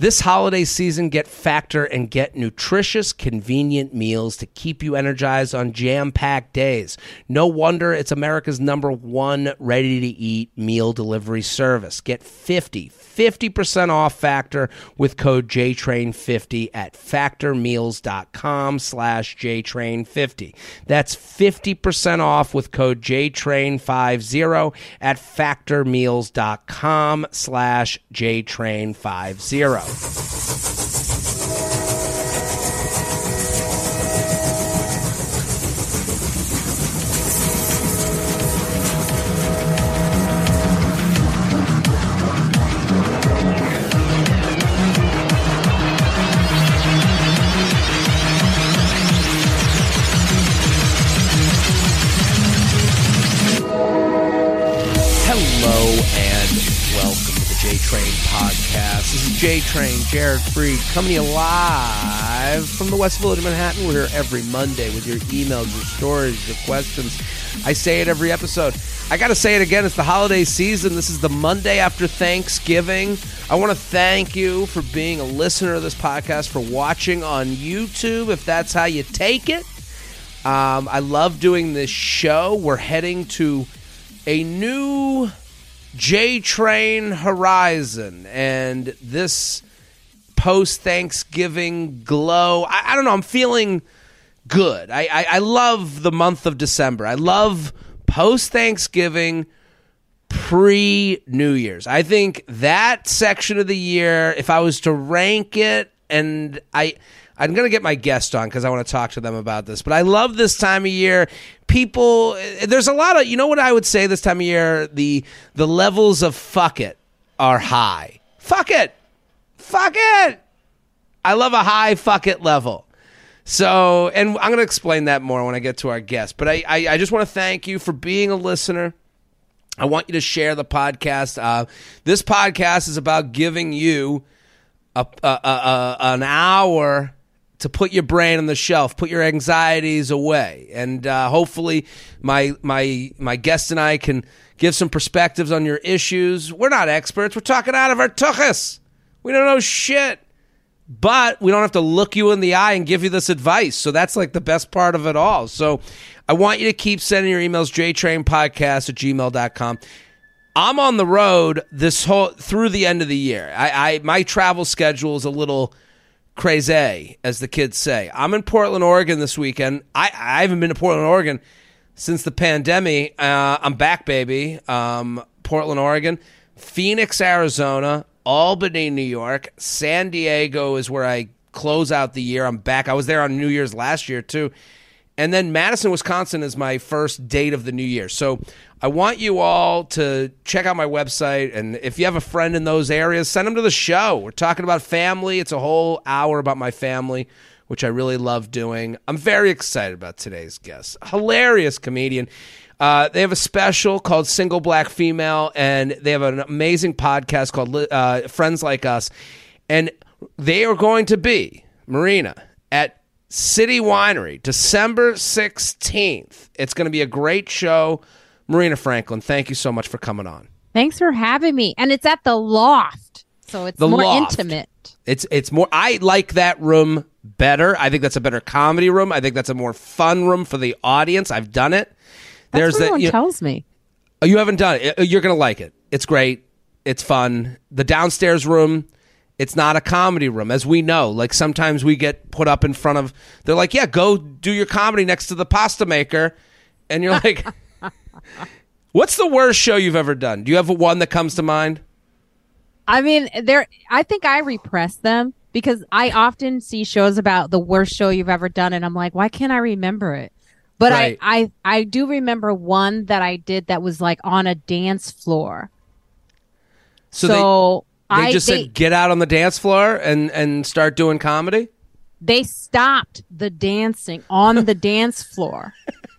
This holiday season, get Factor and get nutritious, convenient meals to keep you energized on jam-packed days. No wonder it's America's #1 ready-to-eat meal delivery service. Get 50% off Factor with code JTrain50 at factormeals.com/JTrain50. That's 50% off with code JTrain50 at factormeals.com/JTrain50. Hello and welcome to the JTrain Podcast. This is JTrain, Jared Freid, coming to you live from the West Village of Manhattan. We're here every Monday with your emails, your stories, your questions. I say it every episode. I got to say it again. It's the holiday season. This is the Monday after Thanksgiving. I want to thank you for being a listener of this podcast, for watching on YouTube, if that's how you take it. I love doing this show. We're heading to a new JTrain horizon, and this post-Thanksgiving glow, I don't know, I'm feeling good. I love the month of December. I love post-Thanksgiving, pre-New Year's. I think that section of the year, if I was to rank it, and I'm going to get my guest on because I want to talk to them about this, but I love this time of year. People, there's a lot of, you know what I would say this time of year? The levels of fuck it are high. Fuck it. Fuck it. I love a high fuck it level. So, and I'm going to explain that more when I get to our guest, but I just want to thank you for being a listener. I want you to share the podcast. This podcast is about giving you an hour to put your brain on the shelf, put your anxieties away, and hopefully my guest and I can give some perspectives on your issues. We're not experts. We're talking out of our tuchus. We don't know shit, but we don't have to look you in the eye and give you this advice, so that's like the best part of it all. So I want you to keep sending your emails, jtrainpodcast@gmail.com. I'm on the road this whole through the end of the year. My travel schedule is a little crazy, as the kids say. I'm in Portland, Oregon this weekend. I haven't been to Portland, Oregon since the pandemic. I'm back, baby. Portland, Oregon. Phoenix, Arizona. Albany, New York. San Diego is where I close out the year. I'm back. I was there on New Year's last year, too. And then Madison, Wisconsin is my first date of the new year. So I want you all to check out my website. And if you have a friend in those areas, send them to the show. We're talking about family. It's a whole hour about my family, which I really love doing. I'm very excited about today's guest. Hilarious comedian. They have a special called Single Black Female, and they have an amazing podcast called Friends Like Us. And they are going to be, Marina, at City Winery, December 16th. It's going to be a great show. Marina Franklin, thank you so much for coming on. Thanks for having me. And it's at the Loft, so it's more intimate. It's more. I like that room better. I think that's a better comedy room. I think that's a more fun room for the audience. I've done it. That's what everyone tells me. Oh, you haven't done it. You're going to like it. It's great. It's fun. The downstairs room, it's not a comedy room, as we know. Like, sometimes we get put up in front of, they're like, yeah, go do your comedy next to the pasta maker. And you're like, what's the worst show you've ever done? Do you have one that comes to mind? I mean, I think I repress them because I often see shows about the worst show you've ever done. And I'm like, why can't I remember it? But right. I do remember one that I did that was like on a dance floor. So They said, get out on the dance floor and start doing comedy? They stopped the dancing on the dance floor.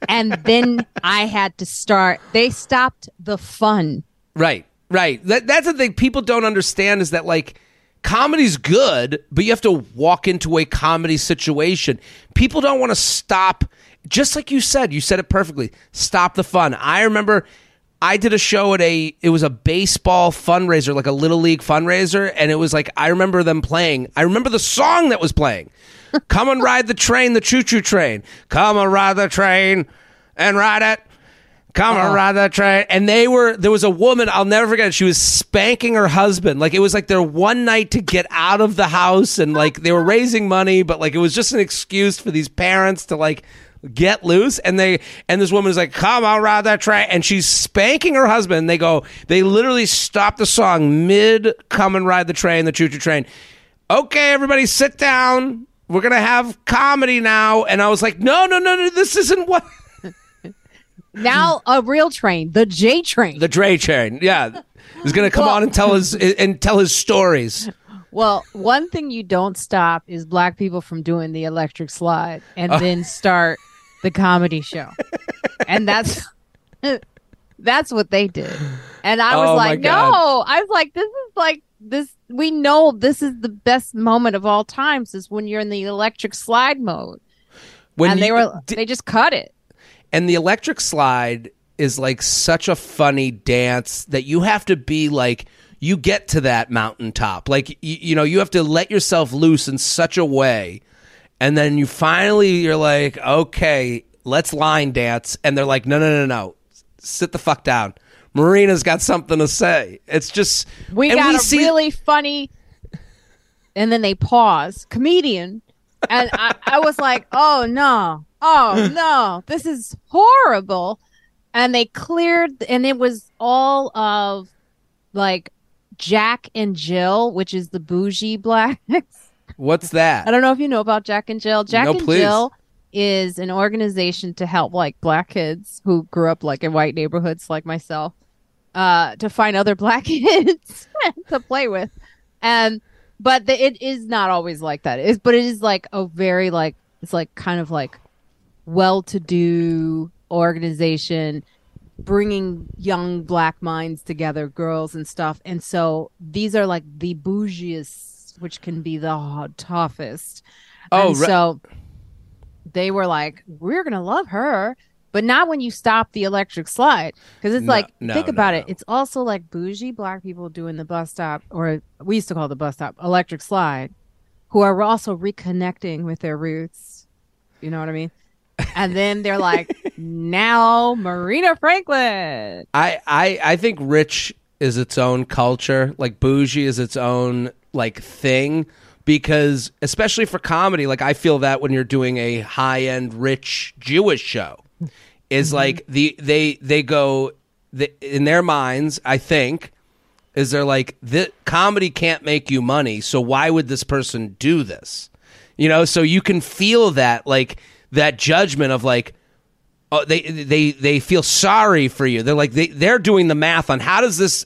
And then I had to start. They stopped the fun. Right. That's the thing people don't understand, is that, like, comedy's good, but you have to walk into a comedy situation. People don't want to stop. Just like you said it perfectly. Stop the fun. I remember I did a show at it was a baseball fundraiser, like a little league fundraiser, and it was like, I remember them playing. I remember the song that was playing. Come and ride the train, the choo-choo train. Come and ride the train and ride it. Come and ride the train. And there was a woman, I'll never forget it, she was spanking her husband. Like, it was like their one night to get out of the house, and like they were raising money, but like it was just an excuse for these parents to like get loose. And this woman is like, come on, ride that train, and she's spanking her husband. And they literally stop the song mid come and ride the train, the choo-choo train. Okay, everybody sit down, we're gonna have comedy now. And I was like, no, this isn't what. Now a real train, the JTrain. The JTrain, yeah, is gonna come on and tell his stories. Well, one thing you don't stop is black people from doing the electric slide and then start the comedy show. And that's what they did. And I was I was like, this is like this. We know this is the best moment of all times is when you're in the electric slide mode. They just cut it. And the electric slide is like such a funny dance that you have to be like, you get to that mountaintop. Like, you have to let yourself loose in such a way. And then you're like, okay, let's line dance. And they're like, no. Sit the fuck down. Marina's got something to say. It's just... really funny... And then they pause. Comedian. And I was like, oh no. This is horrible. And they cleared... And it was all of, like... Jack and Jill, which is the bougie blacks. What's that? I don't know if you know about Jack and Jill. Jill is an organization to help like black kids who grew up like in white neighborhoods like myself to find other black kids to play with. But it is not always like that. It is like a very like, it's like kind of like well-to-do organization bringing young black minds together, girls and stuff. And so these are like the bougiest, which can be the toughest. So they were like, we're going to love her, but not when you stop the electric slide. Because it's think about it. It's also like bougie black people doing the bus stop, or we used to call the bus stop electric slide, who are also reconnecting with their roots. You know what I mean? And then they're like, now Marina Franklin. I think rich is its own culture. Like bougie is its own like thing, because especially for comedy, like I feel that when you're doing a high end rich Jewish show is like they go in their minds, I think, is they're like, the comedy can't make you money. So why would this person do this? You know, so you can feel that like, that judgment of like, oh, they feel sorry for you. They're like, they're doing the math on how does this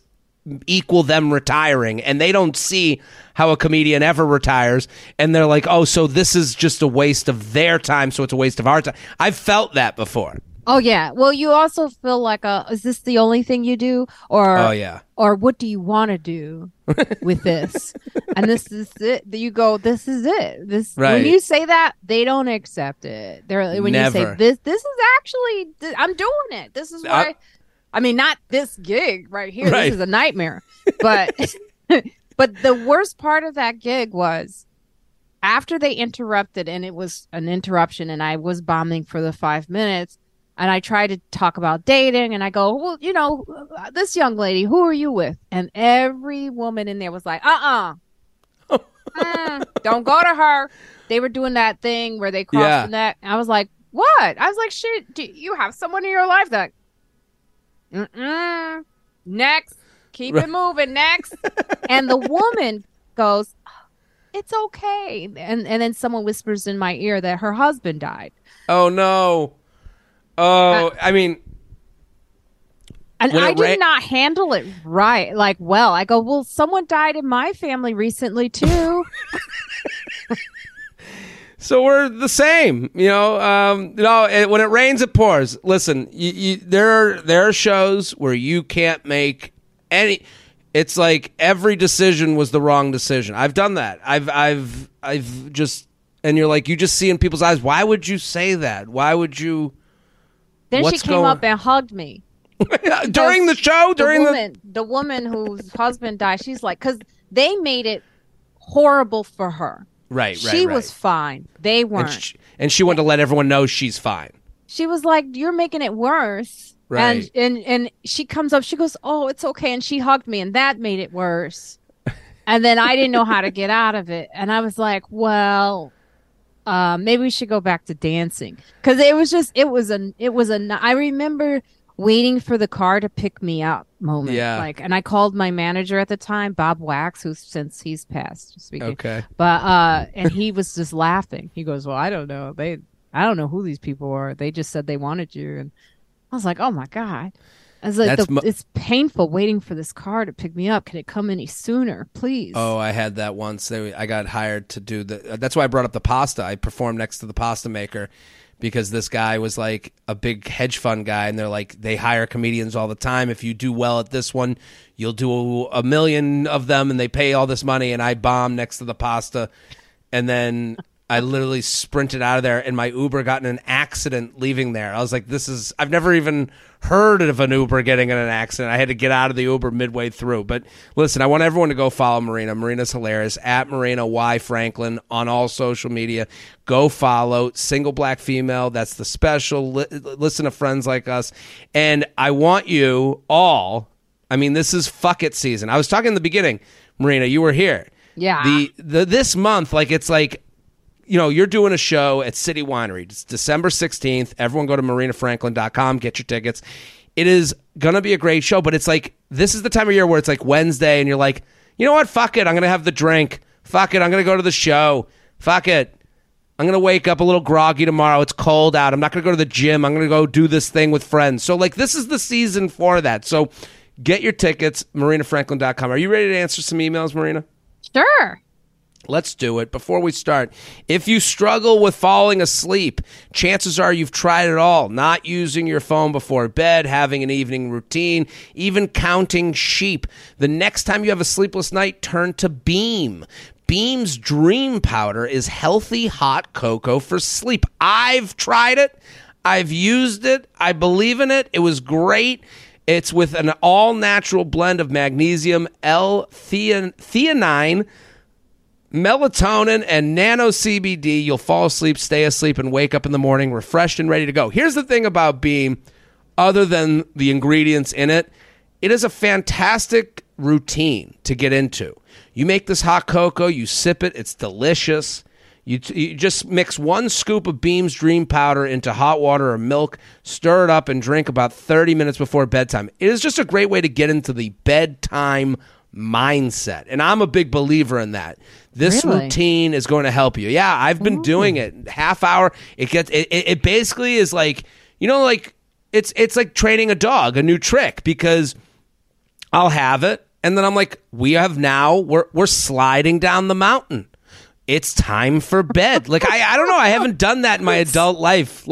equal them retiring, and they don't see how a comedian ever retires, and they're like, oh, so this is just a waste of their time, so it's a waste of our time. I've felt that before. Oh yeah. Well, you also feel like, is this the only thing you do, or or what do you want to do with this? And this is it. You go, this is it. This right. When you say that, they don't accept it. They're when Never. You say this is actually I'm doing it. This is why. I mean, not this gig right here. Right. This is a nightmare. But but the worst part of that gig was, after they interrupted, and it was an interruption, and I was bombing for the 5 minutes. And I try to talk about dating, and I go, well, you know, this young lady, who are you with? And every woman in there was like, don't go to her. They were doing that thing where they crossed the net. And I was like, what? I was like, shit, do you have someone in your life that, next, keep it moving, next. And the woman goes, it's okay. And then someone whispers in my ear that her husband died. Oh, no. Oh, I mean, and I did not handle it right. Like, well, I go, well, someone died in my family recently too. So we're the same, you know. When it rains, it pours. Listen, there are shows where you can't make any. It's like every decision was the wrong decision. I've done that. I've just, and you're like, you just see in people's eyes. Why would you say that? Why would you? Then she came up and hugged me. During the show? The woman whose husband died, she's like, because they made it horrible for her. Right. She was fine. They weren't. And she wanted to let everyone know she's fine. She was like, you're making it worse. Right. And she comes up, she goes, oh, it's okay. And she hugged me, and that made it worse. And then I didn't know how to get out of it. And I was like, well, maybe we should go back to dancing. Because I remember waiting for the car to pick me up moment. Yeah. And I called my manager at the time, Bob Wax, who's since he's passed. Speaking. Okay. But, and he was just laughing. He goes, well, I don't know. I don't know who these people are. They just said they wanted you. And I was like, oh my God. I was like, it's painful waiting for this car to pick me up. Can it come any sooner, please? Oh, I had that once. I got hired to do that's why I brought up the pasta. I performed next to the pasta maker because this guy was like a big hedge fund guy, and they're like, they hire comedians all the time. If you do well at this one, you'll do a million of them, and they pay all this money. And I bombed next to the pasta, and then I literally sprinted out of there, and my Uber got in an accident leaving there. I was like, I've never even heard of an Uber getting in an accident. I had to get out of the Uber midway through. But listen, I want everyone to go follow Marina. Marina's hilarious. At Marina Y. Franklin on all social media. Go follow Single Black Female. That's the special. Listen to Friends Like Us. And I want you all, I mean, this is fuck it season. I was talking in the beginning, Marina, you were here. Yeah. This month, it's like, you know, you're doing a show at City Winery. It's December 16th. Everyone go to marinafranklin.com, get your tickets. It is going to be a great show, but it's like, this is the time of year where it's like Wednesday, and you're like, you know what? Fuck it. I'm going to have the drink. Fuck it. I'm going to go to the show. Fuck it. I'm going to wake up a little groggy tomorrow. It's cold out. I'm not going to go to the gym. I'm going to go do this thing with friends. So, this is the season for that. So, get your tickets, marinafranklin.com. Are you ready to answer some emails, Marina? Sure. Let's do it. Before we start, if you struggle with falling asleep, chances are you've tried it all. Not using your phone before bed, having an evening routine, even counting sheep. The next time you have a sleepless night, turn to Beam. Beam's Dream Powder is healthy hot cocoa for sleep. I've tried it. I've used it. I believe in it. It was great. It's with an all-natural blend of magnesium, L-theanine, melatonin, and nano CBD. You'll fall asleep, stay asleep, and wake up in the morning refreshed and ready to go. Here's the thing about Beam, other than the ingredients in it, it is a fantastic routine to get into. You make this hot cocoa, you sip it, it's delicious. You just mix 1 scoop of Beam's Dream Powder into hot water or milk, stir it up, and drink about 30 minutes before bedtime. It is just a great way to get into the bedtime mindset, and I'm a big believer in that. This routine is going to help you. Yeah, I've been doing it. Half hour. It basically is it's like training a dog, a new trick, because I'll have it, and then I'm like, we're sliding down the mountain. It's time for bed. I don't know. I haven't done that in my adult life.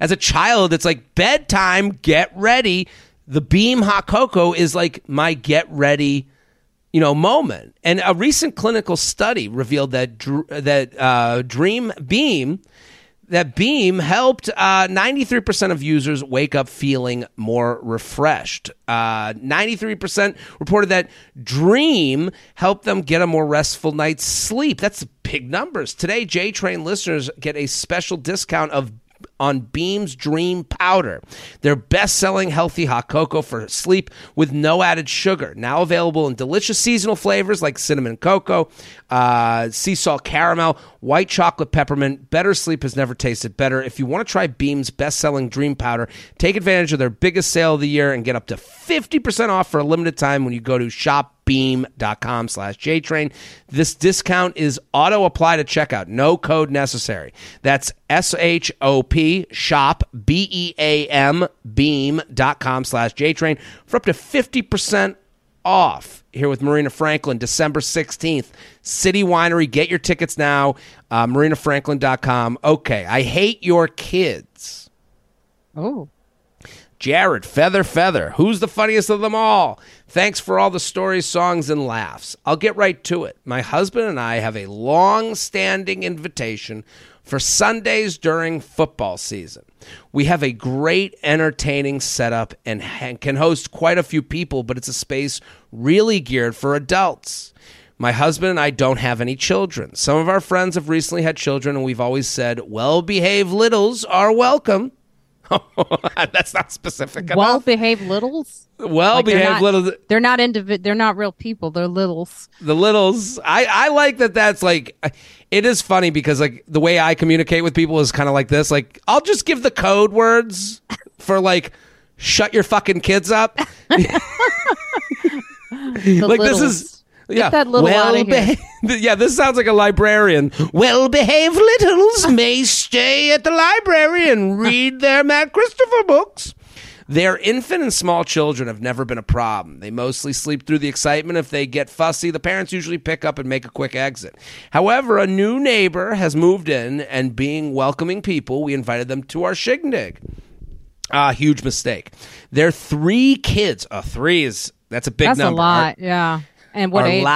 As a child, it's like bedtime, get ready. The Beam hot cocoa is my get ready moment. And a recent clinical study revealed that Beam helped 93% of users wake up feeling more refreshed. 93% reported that Dream helped them get a more restful night's sleep. That's big numbers. Today, JTrain listeners get a special discount on Beam's Dream Powder, their best-selling healthy hot cocoa for sleep with no added sugar. Now available in delicious seasonal flavors like cinnamon cocoa, sea salt caramel, white chocolate peppermint. Better sleep has never tasted better. If you want to try Beam's best-selling Dream Powder, take advantage of their biggest sale of the year and get up to 50% off for a limited time when you go to shopbeam.com/JTrain. This discount is auto-apply to checkout. No code necessary. That's SHOP, shop, BEAM, beam.com/JTrain for up to 50% off. Here with Marina Franklin, December 16th, City Winery. Get your tickets now, marinafranklin.com. Okay, I hate your kids. Oh. Jared Feather, who's the funniest of them all? Thanks for all the stories, songs, and laughs. I'll get right to it. My husband and I have a long-standing invitation for Sundays during football season. We have a great entertaining setup and can host quite a few people, but it's a space really geared for adults. My husband and I don't have any children. Some of our friends have recently had children, and we've always said, well-behaved littles are welcome. That's not specific enough. Well-behaved littles? Well-behaved littles. They're not they're not real people. They're littles. The littles. I like that. That's like, it is funny because like the way I communicate with people is kind of like this. Like, I'll just give the code words for like, shut your fucking kids up. Like littles. This is. Yeah. Get that little yeah, this sounds like a librarian. Well-behaved littles may stay at the library and read their Matt Christopher books. Their infant and small children have never been a problem. They mostly sleep through the excitement. If they get fussy, the parents usually pick up and make a quick exit. However, a new neighbor has moved in, and being welcoming people, we invited them to our shindig. Huge mistake. Their three kids. Three is, that's a big number. That's a lot, yeah. And what age?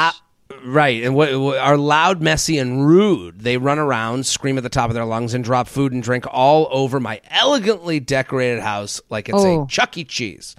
Right. And are loud, messy, and rude. They run around, scream at the top of their lungs, and drop food and drink all over my elegantly decorated house like it's a Chuck E. Cheese.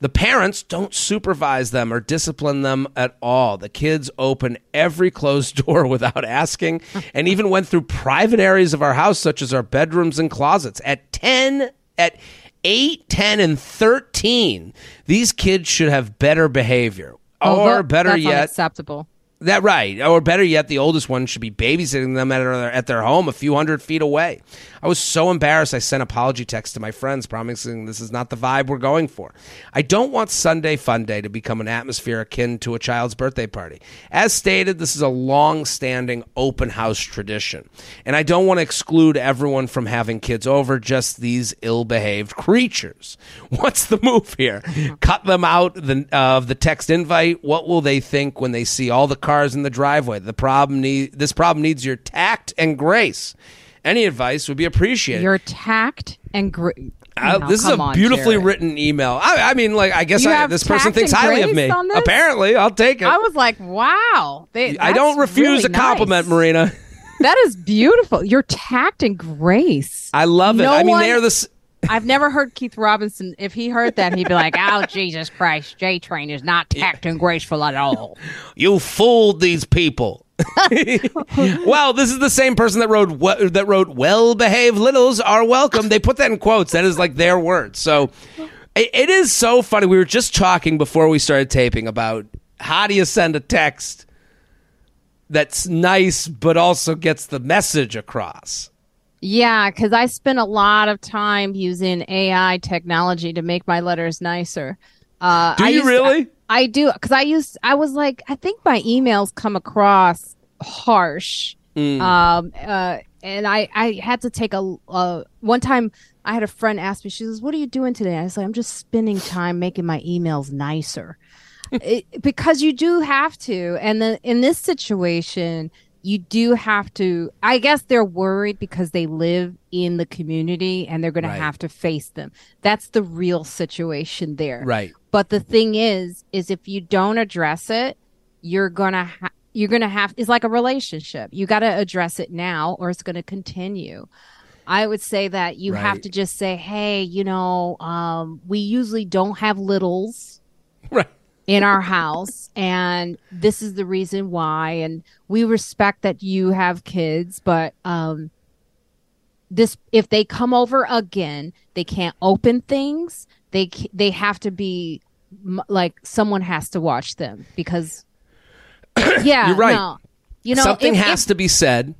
The parents don't supervise them or discipline them at all. The kids open every closed door without asking and even went through private areas of our house, such as our bedrooms and closets. At 8, 10, and 13, these kids should have better behavior. Or better yet, unacceptable. That right. Or better yet, the oldest one should be babysitting them at their home a few hundred feet away. I was so embarrassed I sent apology texts to my friends promising this is not the vibe we're going for. I don't want Sunday Fun Day to become an atmosphere akin to a child's birthday party. As stated, this is a long-standing open house tradition, and I don't want to exclude everyone from having kids over, just these ill-behaved creatures. What's the move here? Cut them out of the text invite? What will they think when they see all the cars in the driveway? This problem needs your tact and grace. Any advice would be appreciated. Your tact and grace. This is a beautifully written email. I mean, like, I guess this person thinks highly of me. Apparently, I'll take it. I was like, wow. I don't refuse a compliment, Marina. That is beautiful. Your tact and grace. I love it. I mean, they're this. I've never heard Keith Robinson. If he heard that, he'd be like, oh, Jesus Christ, J-Train is not tact and graceful at all. You fooled these people. Well, this is the same person that wrote well-behaved littles are welcome. They put that in quotes. That is like their words. So it is so funny. We were just talking before we started taping about how do you send a text that's nice but also gets the message across. Yeah, because I spent a lot of time using AI technology to make my letters nicer. Really? I do, because I was like, I think my emails come across harsh. And I had to take one time I had a friend ask me, she says, what are you doing today? I was like, I'm just spending time making my emails nicer. Because you do have to. And then in this situation, you do have to, I guess they're worried because they live in the community and they're going to have to face them. That's the real situation there. Right. But the thing is if you don't address it, you're going to have, it's like a relationship. You got to address it now or it's going to continue. I would say that you have to just say, hey, we usually don't have littles. Right. In our house, and this is the reason why, and we respect that you have kids, but if they come over again, they can't open things, they have to be like someone has to watch them because yeah, you're right. No, something has to be said.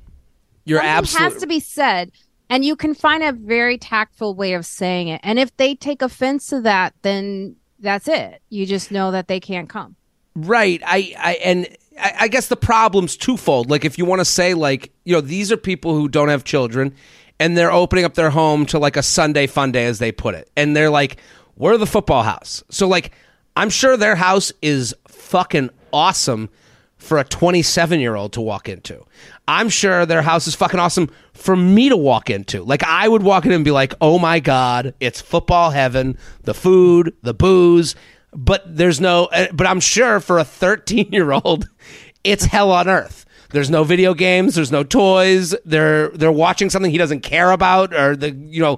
You're absolutely right. Something has to be said. And you can find a very tactful way of saying it. And if they take offense to that, then that's it. You just know that they can't come. Right. I guess the problem's twofold. Like, if you want to say, like, these are people who don't have children and they're opening up their home to like a Sunday fun day, as they put it. And they're like, we're the football house. So like, I'm sure their house is fucking awesome, for a 27-year-old to walk into. I'm sure their house is fucking awesome for me to walk into. Like, I would walk in and be like, oh my God, it's football heaven, the food, the booze, but I'm sure for a 13-year-old, it's hell on earth. There's no video games, there's no toys, they're watching something he doesn't care about, or 10,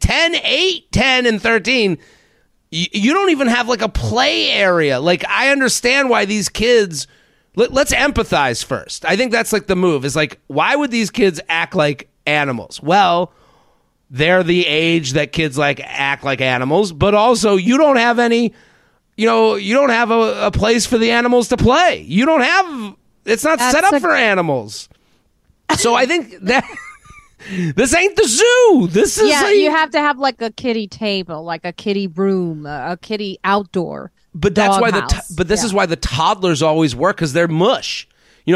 8, 10, and 13, you don't even have like a play area. Like, I understand why these kids... Let's empathize first. I think that's like the move. Is like, why would these kids act like animals? Well, they're the age that kids like act like animals, but also you don't have any, you don't have a place for the animals to play. You don't have, it's not set up for animals. So I think that this ain't the zoo. This is you have to have like a kiddie table, like a kiddie room, a kiddie outdoor. But that's why is why the toddlers always work, because they're mush.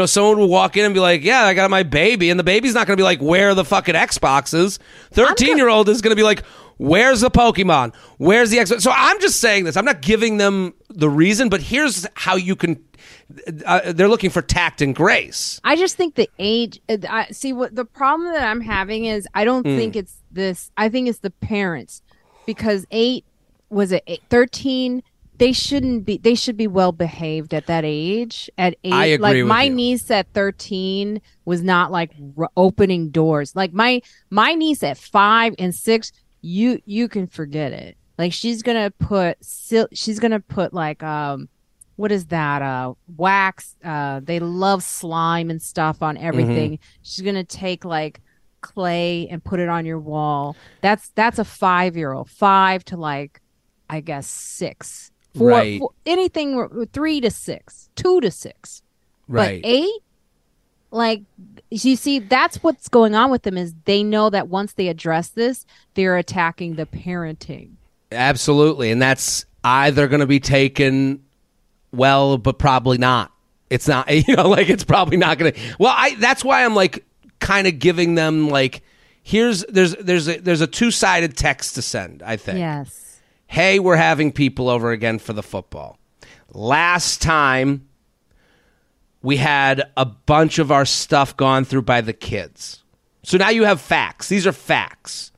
Someone will walk in and be like, yeah, I got my baby. And the baby's not going to be like, where are the fucking Xboxes? 13-year-old is going to be like, where's the Pokemon? Where's the Xbox? So I'm just saying this. I'm not giving them the reason, but here's how you can... they're looking for tact and grace. I just think the age... what the problem that I'm having is I don't think it's this. I think it's the parents. Because 13... They should be well behaved at that age. At 8, I agree with my niece at 13 was not like opening doors. Like my niece at 5 and 6, you can forget it. Like she's gonna put like what is that wax? They love slime and stuff on everything. Mm-hmm. She's gonna take like clay and put it on your wall. That's a 5-year-old, 5 to 6. 4, right. 4, anything 3 to 6, 2 to 6, right? But 8, like, you see, that's what's going on with them, is they know that once they address this, they're attacking the parenting. Absolutely, and that's either going to be taken well, but probably not. It's not, like it's probably not going to. Well, that's why I'm like kind of giving them like there's a two-sided text to send. I think yes. Hey, we're having people over again for the football. Last time, we had a bunch of our stuff gone through by the kids. So now you have facts. These are facts.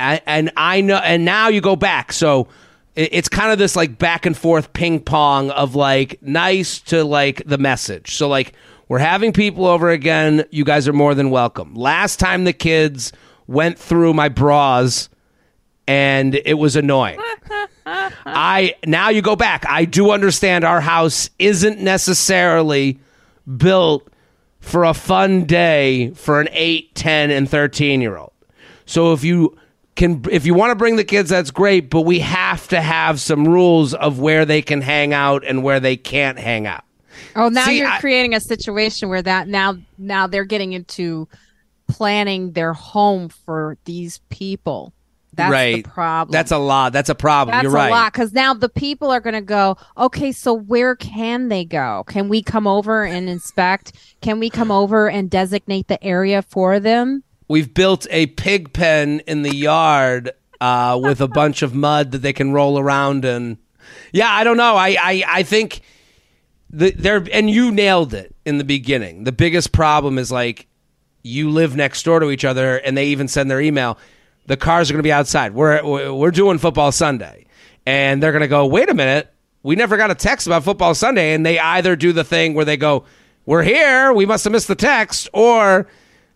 And I know. And now you go back. So it's kind of this like back and forth ping pong of like nice to like the message. So like, we're having people over again. You guys are more than welcome. Last time the kids went through my bras and it was annoying. Now you go back. I do understand our house isn't necessarily built for a fun day for an 8, 10, and 13-year-old. So if you want to bring the kids, that's great, but we have to have some rules of where they can hang out and where they can't hang out. Oh, now you're creating a situation where that now they're getting into planning their home for these people. That's right. The problem. That's a lot. That's a problem. That's You're right. That's a lot, because now the people are going to go, okay, so where can they go? Can we come over and inspect? Can we come over and designate the area for them? We've built a pig pen in the yard with a bunch of mud that they can roll around in. Yeah, I don't know. I think and you nailed it in the beginning. The biggest problem is like you live next door to each other and they even send their email. The cars are going to be outside. We're doing football Sunday. And they're going to go, wait a minute. We never got a text about football Sunday. And they either do the thing where they go, we're here. We must have missed the text. Or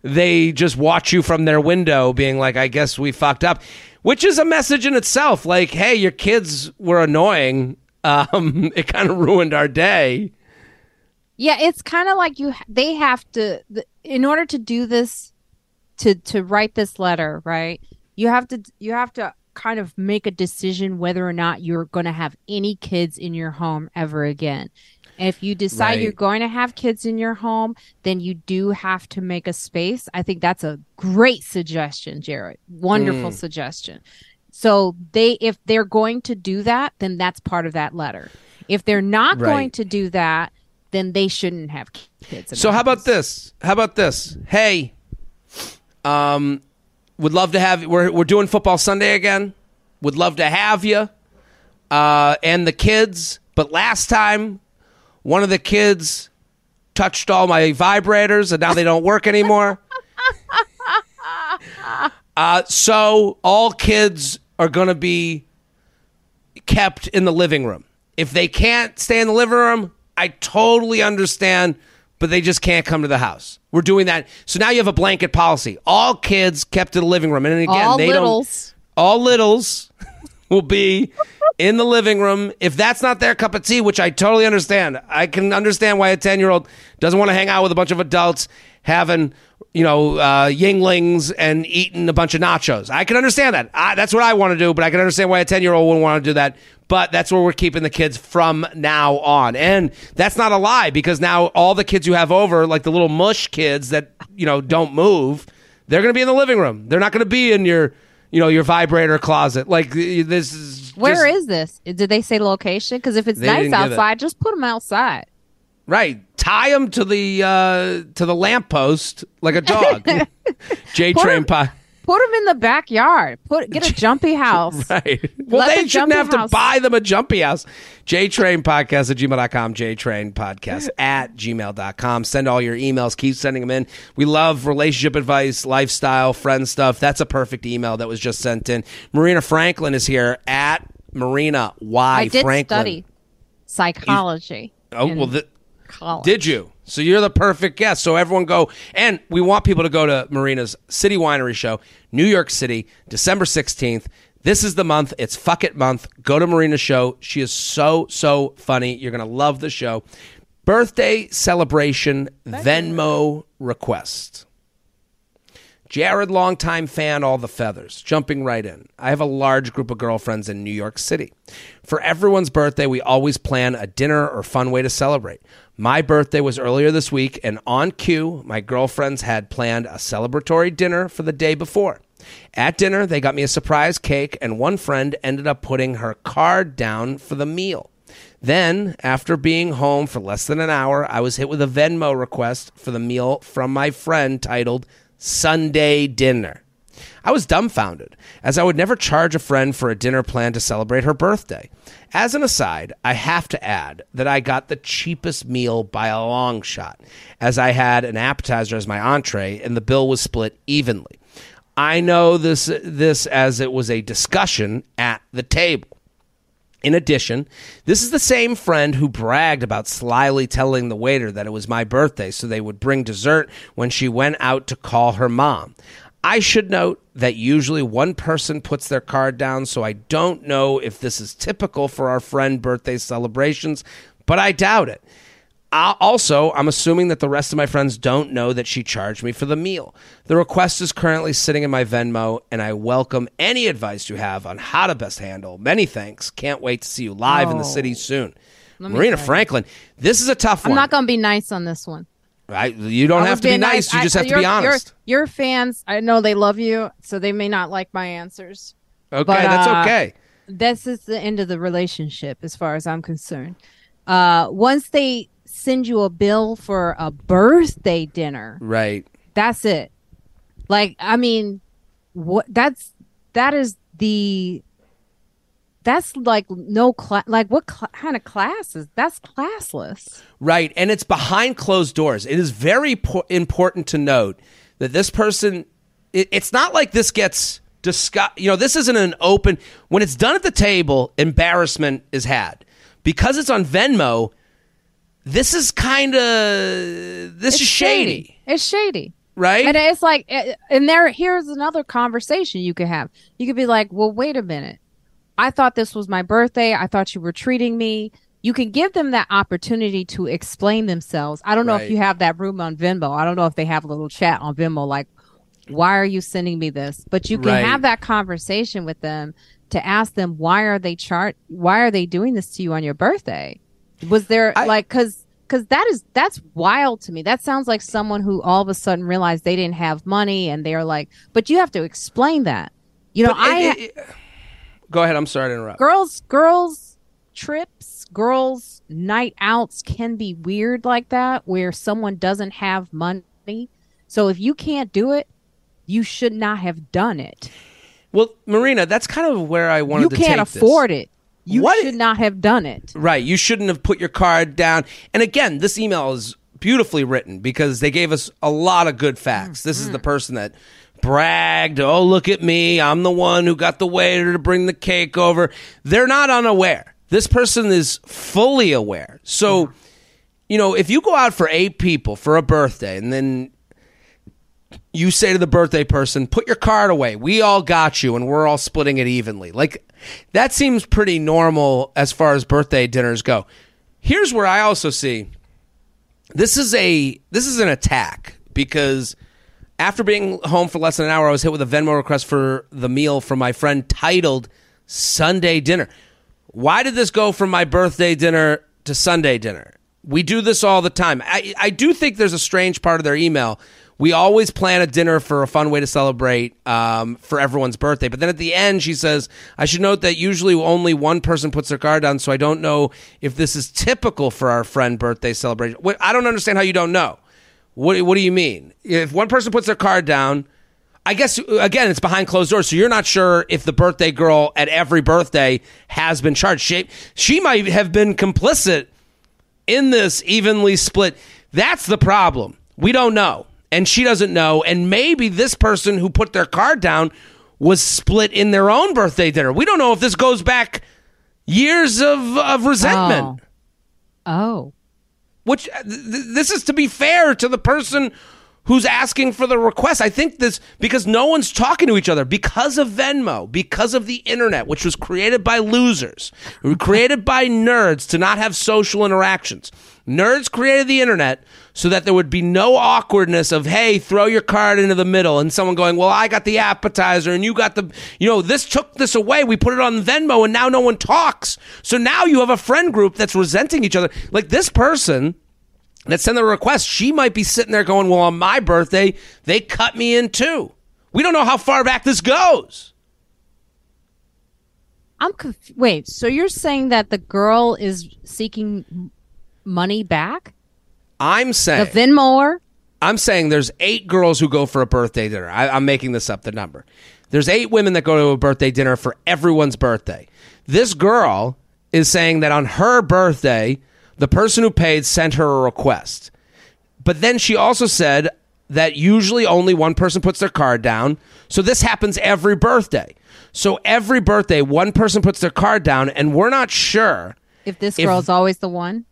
they just watch you from their window being like, I guess we fucked up. Which is a message in itself. Like, hey, your kids were annoying. It kind of ruined our day. Yeah, it's kind of like they have to, in order to do this, to write this letter, right? You have to kind of make a decision whether or not you're going to have any kids in your home ever again. And if you decide Right. You're going to have kids in your home, then you do have to make a space. I think that's a great suggestion, Jared. Wonderful suggestion. So if they're going to do that, then that's part of that letter. If they're not going to do that, then they shouldn't have kids in their house. How about this? Hey, would love to have you. We're doing football Sunday again. Would love to have you and the kids. But last time, one of the kids touched all my vibrators and now they don't work anymore. So all kids are going to be kept in the living room. If they can't stay in the living room, I totally understand, but they just can't come to the house. We're doing that. So now you have a blanket policy. All kids kept in the living room. And again, all littles will be in the living room. If that's not their cup of tea, which I totally understand. I can understand why a 10-year-old doesn't want to hang out with a bunch of adults having, you know, Yinglings and eating a bunch of nachos. I can understand that. That's what I want to do, but I can understand why a 10-year-old wouldn't want to do that. But that's where we're keeping the kids from now on. And that's not a lie, because now all the kids you have over, like the little mush kids that, you know, don't move, they're going to be in the living room. They're not going to be in your, you know, your vibrator closet. Like, this is just, where is this? Did they say location? Because if it's nice outside, just put them outside. Right. Tie them to the lamppost like a dog. J-Train Pod. Put them in the backyard. Get a jumpy house. Right. Well, they shouldn't have to buy them a jumpy house. JTrain Podcast at gmail.com. JTrain Podcast at gmail.com. Send all your emails. Keep sending them in. We love relationship advice, lifestyle, friend stuff. That's a perfect email that was just sent in. Marina Franklin is here at Marina Y. Franklin. I did study psychology. College. Did you? So you're the perfect guest. So everyone go. And we want people to go to Marina's City Winery show, New York City, December 16th. This is the month. It's Fuck It Month. Go to Marina's show. She is so, so funny. You're going to love the show. Birthday celebration Venmo request. Jared, longtime fan, all the feathers. Jumping right in. I have a large group of girlfriends in New York City. For everyone's birthday, we always plan a dinner or fun way to celebrate. My birthday was earlier this week, and on cue, my girlfriends had planned a celebratory dinner for the day before. At dinner, they got me a surprise cake, and one friend ended up putting her card down for the meal. Then, after being home for less than an hour, I was hit with a Venmo request for the meal from my friend titled Sunday Dinner. I was dumbfounded, as I would never charge a friend for a dinner plan to celebrate her birthday. As an aside, I have to add that I got the cheapest meal by a long shot, as I had an appetizer as my entree, and the bill was split evenly. I know this as it was a discussion at the table. In addition, this is the same friend who bragged about slyly telling the waiter that it was my birthday, so they would bring dessert when she went out to call her mom. I should note that usually one person puts their card down, so I don't know if this is typical for our friend birthday celebrations, but I doubt it. Also, I'm assuming that the rest of my friends don't know that she charged me for the meal. The request is currently sitting in my Venmo, and I welcome any advice you have on how to best handle. Many thanks. Can't wait to see you live in the city soon. Marina Franklin, this is a tough one. I'm not going to be nice on this one. You don't have to be nice. You just have to be honest. Your fans, I know they love you, so they may not like my answers. Okay, but, that's okay. This is the end of the relationship as far as I'm concerned. Once they send you a bill for a birthday dinner, right? That's it. Like, I mean, that's like no class. Like, what kind of class is that's classless, right? And it's behind closed doors. It is very important to note that this person. It's not like this gets discussed. You know, this isn't an open. When it's done at the table, embarrassment is had because it's on Venmo. This is kind of is shady. It's shady, right? And it's like, and here's another conversation you could have. You could be like, well, wait a minute. I thought this was my birthday. I thought you were treating me. You can give them that opportunity to explain themselves. I don't know if you have that room on Venmo. I don't know if they have a little chat on Venmo, like, why are you sending me this? But you can have that conversation with them to ask them, why are they doing this to you on your birthday? Was there because that's wild to me. That sounds like someone who all of a sudden realized they didn't have money and they're like, but you have to explain that. You know, go ahead. I'm sorry to interrupt. Girls trips, girls night outs can be weird like that, where someone doesn't have money. So if you can't do it, you should not have done it. Well, Marina, that's kind of where I wanted to take this. You can't afford it. You should not have done it. Right. You shouldn't have put your card down. And again, this email is beautifully written because they gave us a lot of good facts. This is the person that bragged, oh, look at me, I'm the one who got the waiter to bring the cake over. They're not unaware. This person is fully aware. So, you know, if you go out for 8 people for a birthday and then you say to the birthday person, put your card away, we all got you, and we're all splitting it evenly. Like, that seems pretty normal as far as birthday dinners go. Here's where I also see this is an attack, because after being home for less than an hour, I was hit with a Venmo request for the meal from my friend titled Sunday Dinner. Why did this go from my birthday dinner to Sunday dinner? We do this all the time. I do think there's a strange part of their email. We always plan a dinner for a fun way to celebrate for everyone's birthday. But then at the end, she says, I should note that usually only one person puts their card down, so I don't know if this is typical for our friend birthday celebration. What, I don't understand how you don't know. What do you mean? If one person puts their card down, I guess, again, it's behind closed doors, so you're not sure if the birthday girl at every birthday has been charged. She might have been complicit in this evenly split. That's the problem. We don't know. And she doesn't know. And maybe this person who put their card down was split in their own birthday dinner. We don't know if this goes back years of resentment. Oh. Which, this is to be fair to the person who's asking for the request. I think this, because no one's talking to each other, because of Venmo, because of the internet, which was created by losers, created by nerds to not have social interactions. Nerds created the internet so that there would be no awkwardness of, hey, throw your card into the middle, and someone going, well, I got the appetizer and you got the, you know, this took this away. We put it on Venmo and now no one talks. So now you have a friend group that's resenting each other. Like, this person that sent the request, she might be sitting there going, well, on my birthday, they cut me in too. We don't know how far back this goes. I'm confused. Wait, so you're saying that the girl is seeking money back? I'm saying the Venmo. I'm saying there's 8 girls who go for a birthday dinner. I'm making this up, the number. There's 8 women that go to a birthday dinner for everyone's birthday. This girl is saying that on her birthday, the person who paid sent her a request. But then she also said that usually only one person puts their card down. So this happens every birthday. So every birthday, one person puts their card down, and we're not sure if this girl's always the one.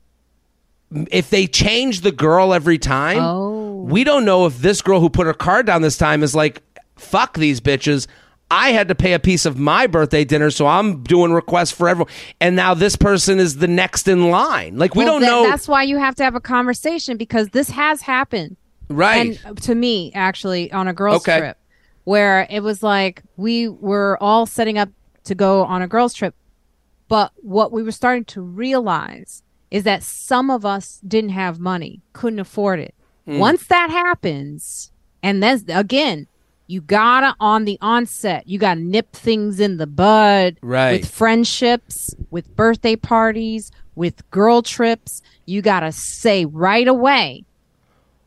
If they change the girl every time, we don't know if this girl who put her card down this time is like, fuck these bitches, I had to pay a piece of my birthday dinner, so I'm doing requests for everyone. And now this person is the next in line. Like, we don't know. That's why you have to have a conversation, because this has happened. Right. And to me, actually, on a girls' trip, where it was like we were all setting up to go on a girls' trip. But what we were starting to realize is that some of us didn't have money, couldn't afford it. Once that happens, and then again, you gotta, on the onset, you gotta nip things in the bud. Right. With friendships, with birthday parties, with girl trips, you gotta say right away,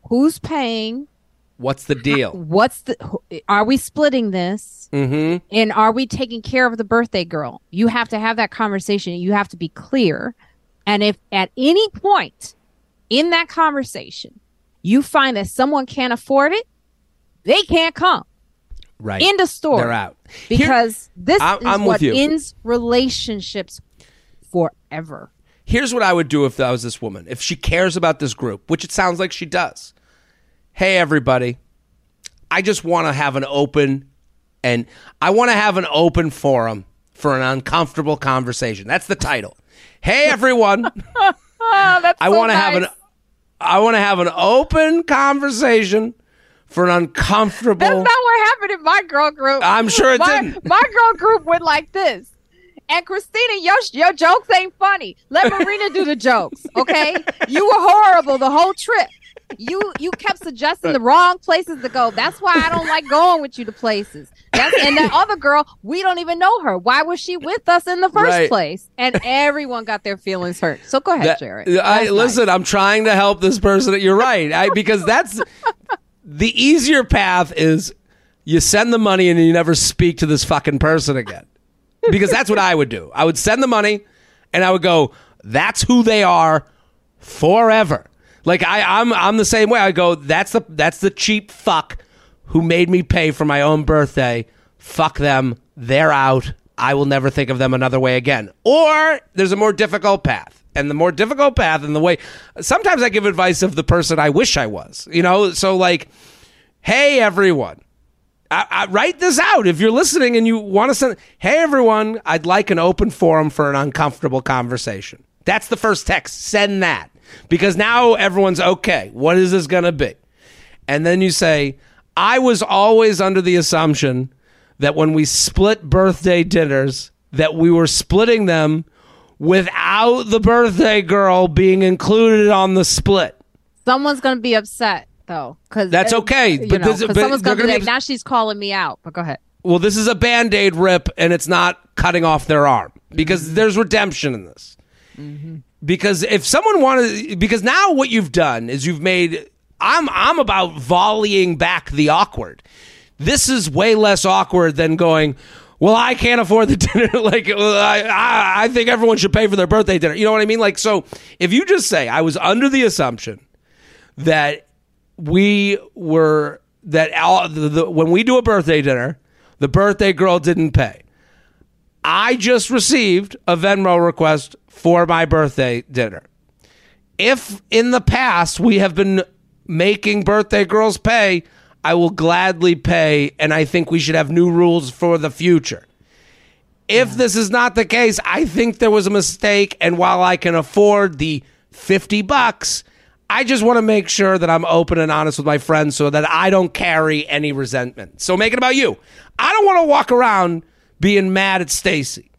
who's paying? What's the deal? Are we splitting this? Mm-hmm. And are we taking care of the birthday girl? You have to have that conversation. You have to be clear. And if at any point in that conversation you find that someone can't afford it, they can't come. Right. End of story. They're out. Because this is what ends relationships forever. Here's what I would do if I was this woman. If she cares about this group, which it sounds like she does. Hey, everybody. I just want to have an open forum for an uncomfortable conversation. That's the title. Hey, everyone. I want to have an open conversation for an uncomfortable... That's not what happened in my girl group. I'm sure it didn't. My girl group went like this. And Christina, your jokes ain't funny. Let Marina do the jokes, okay? You were horrible the whole trip. You kept suggesting the wrong places to go. That's why I don't like going with you to places. And that other girl, we don't even know her. Why was she with us in the first place? And everyone got their feelings hurt. So go ahead, Jared. Listen, I'm trying to help this person. You're right. Because that's... The easier path is you send the money and you never speak to this fucking person again. Because that's what I would do. I would send the money and I would go, that's who they are forever. Like I'm the same way. I go, that's the cheap fuck who made me pay for my own birthday. Fuck them. They're out. I will never think of them another way again. Or there's a more difficult path. And the more difficult path and the way... Sometimes I give advice of the person I wish I was. You know, so like, hey, everyone. I write this out. If you're listening and you want to send... Hey, everyone, I'd like an open forum for an uncomfortable conversation. That's the first text. Send that. Because now everyone's okay. What is this going to be? And then you say, I was always under the assumption that when we split birthday dinners, that we were splitting them without the birthday girl being included on the split. Someone's going to be upset, though. That's okay. But someone's going to be like, now she's calling me out. But go ahead. Well, this is a Band-Aid rip, and it's not cutting off their arm. Because there's redemption in this. Mm-hmm. Because if someone wanted... Because now what you've done is you've made... I'm about volleying back the awkward. This is way less awkward than going, well, I can't afford the dinner. Like, I think everyone should pay for their birthday dinner. You know what I mean? Like, so if you just say, I was under the assumption that we were, that when we do a birthday dinner, the birthday girl didn't pay. I just received a Venmo request for my birthday dinner. If in the past we have been making birthday girls pay, I will gladly pay, and I think we should have new rules for the future. If this is not the case, I think there was a mistake, and while I can afford the $50, I just want to make sure that I'm open and honest with my friends so that I don't carry any resentment. So make it about you. I don't want to walk around being mad at Stacy.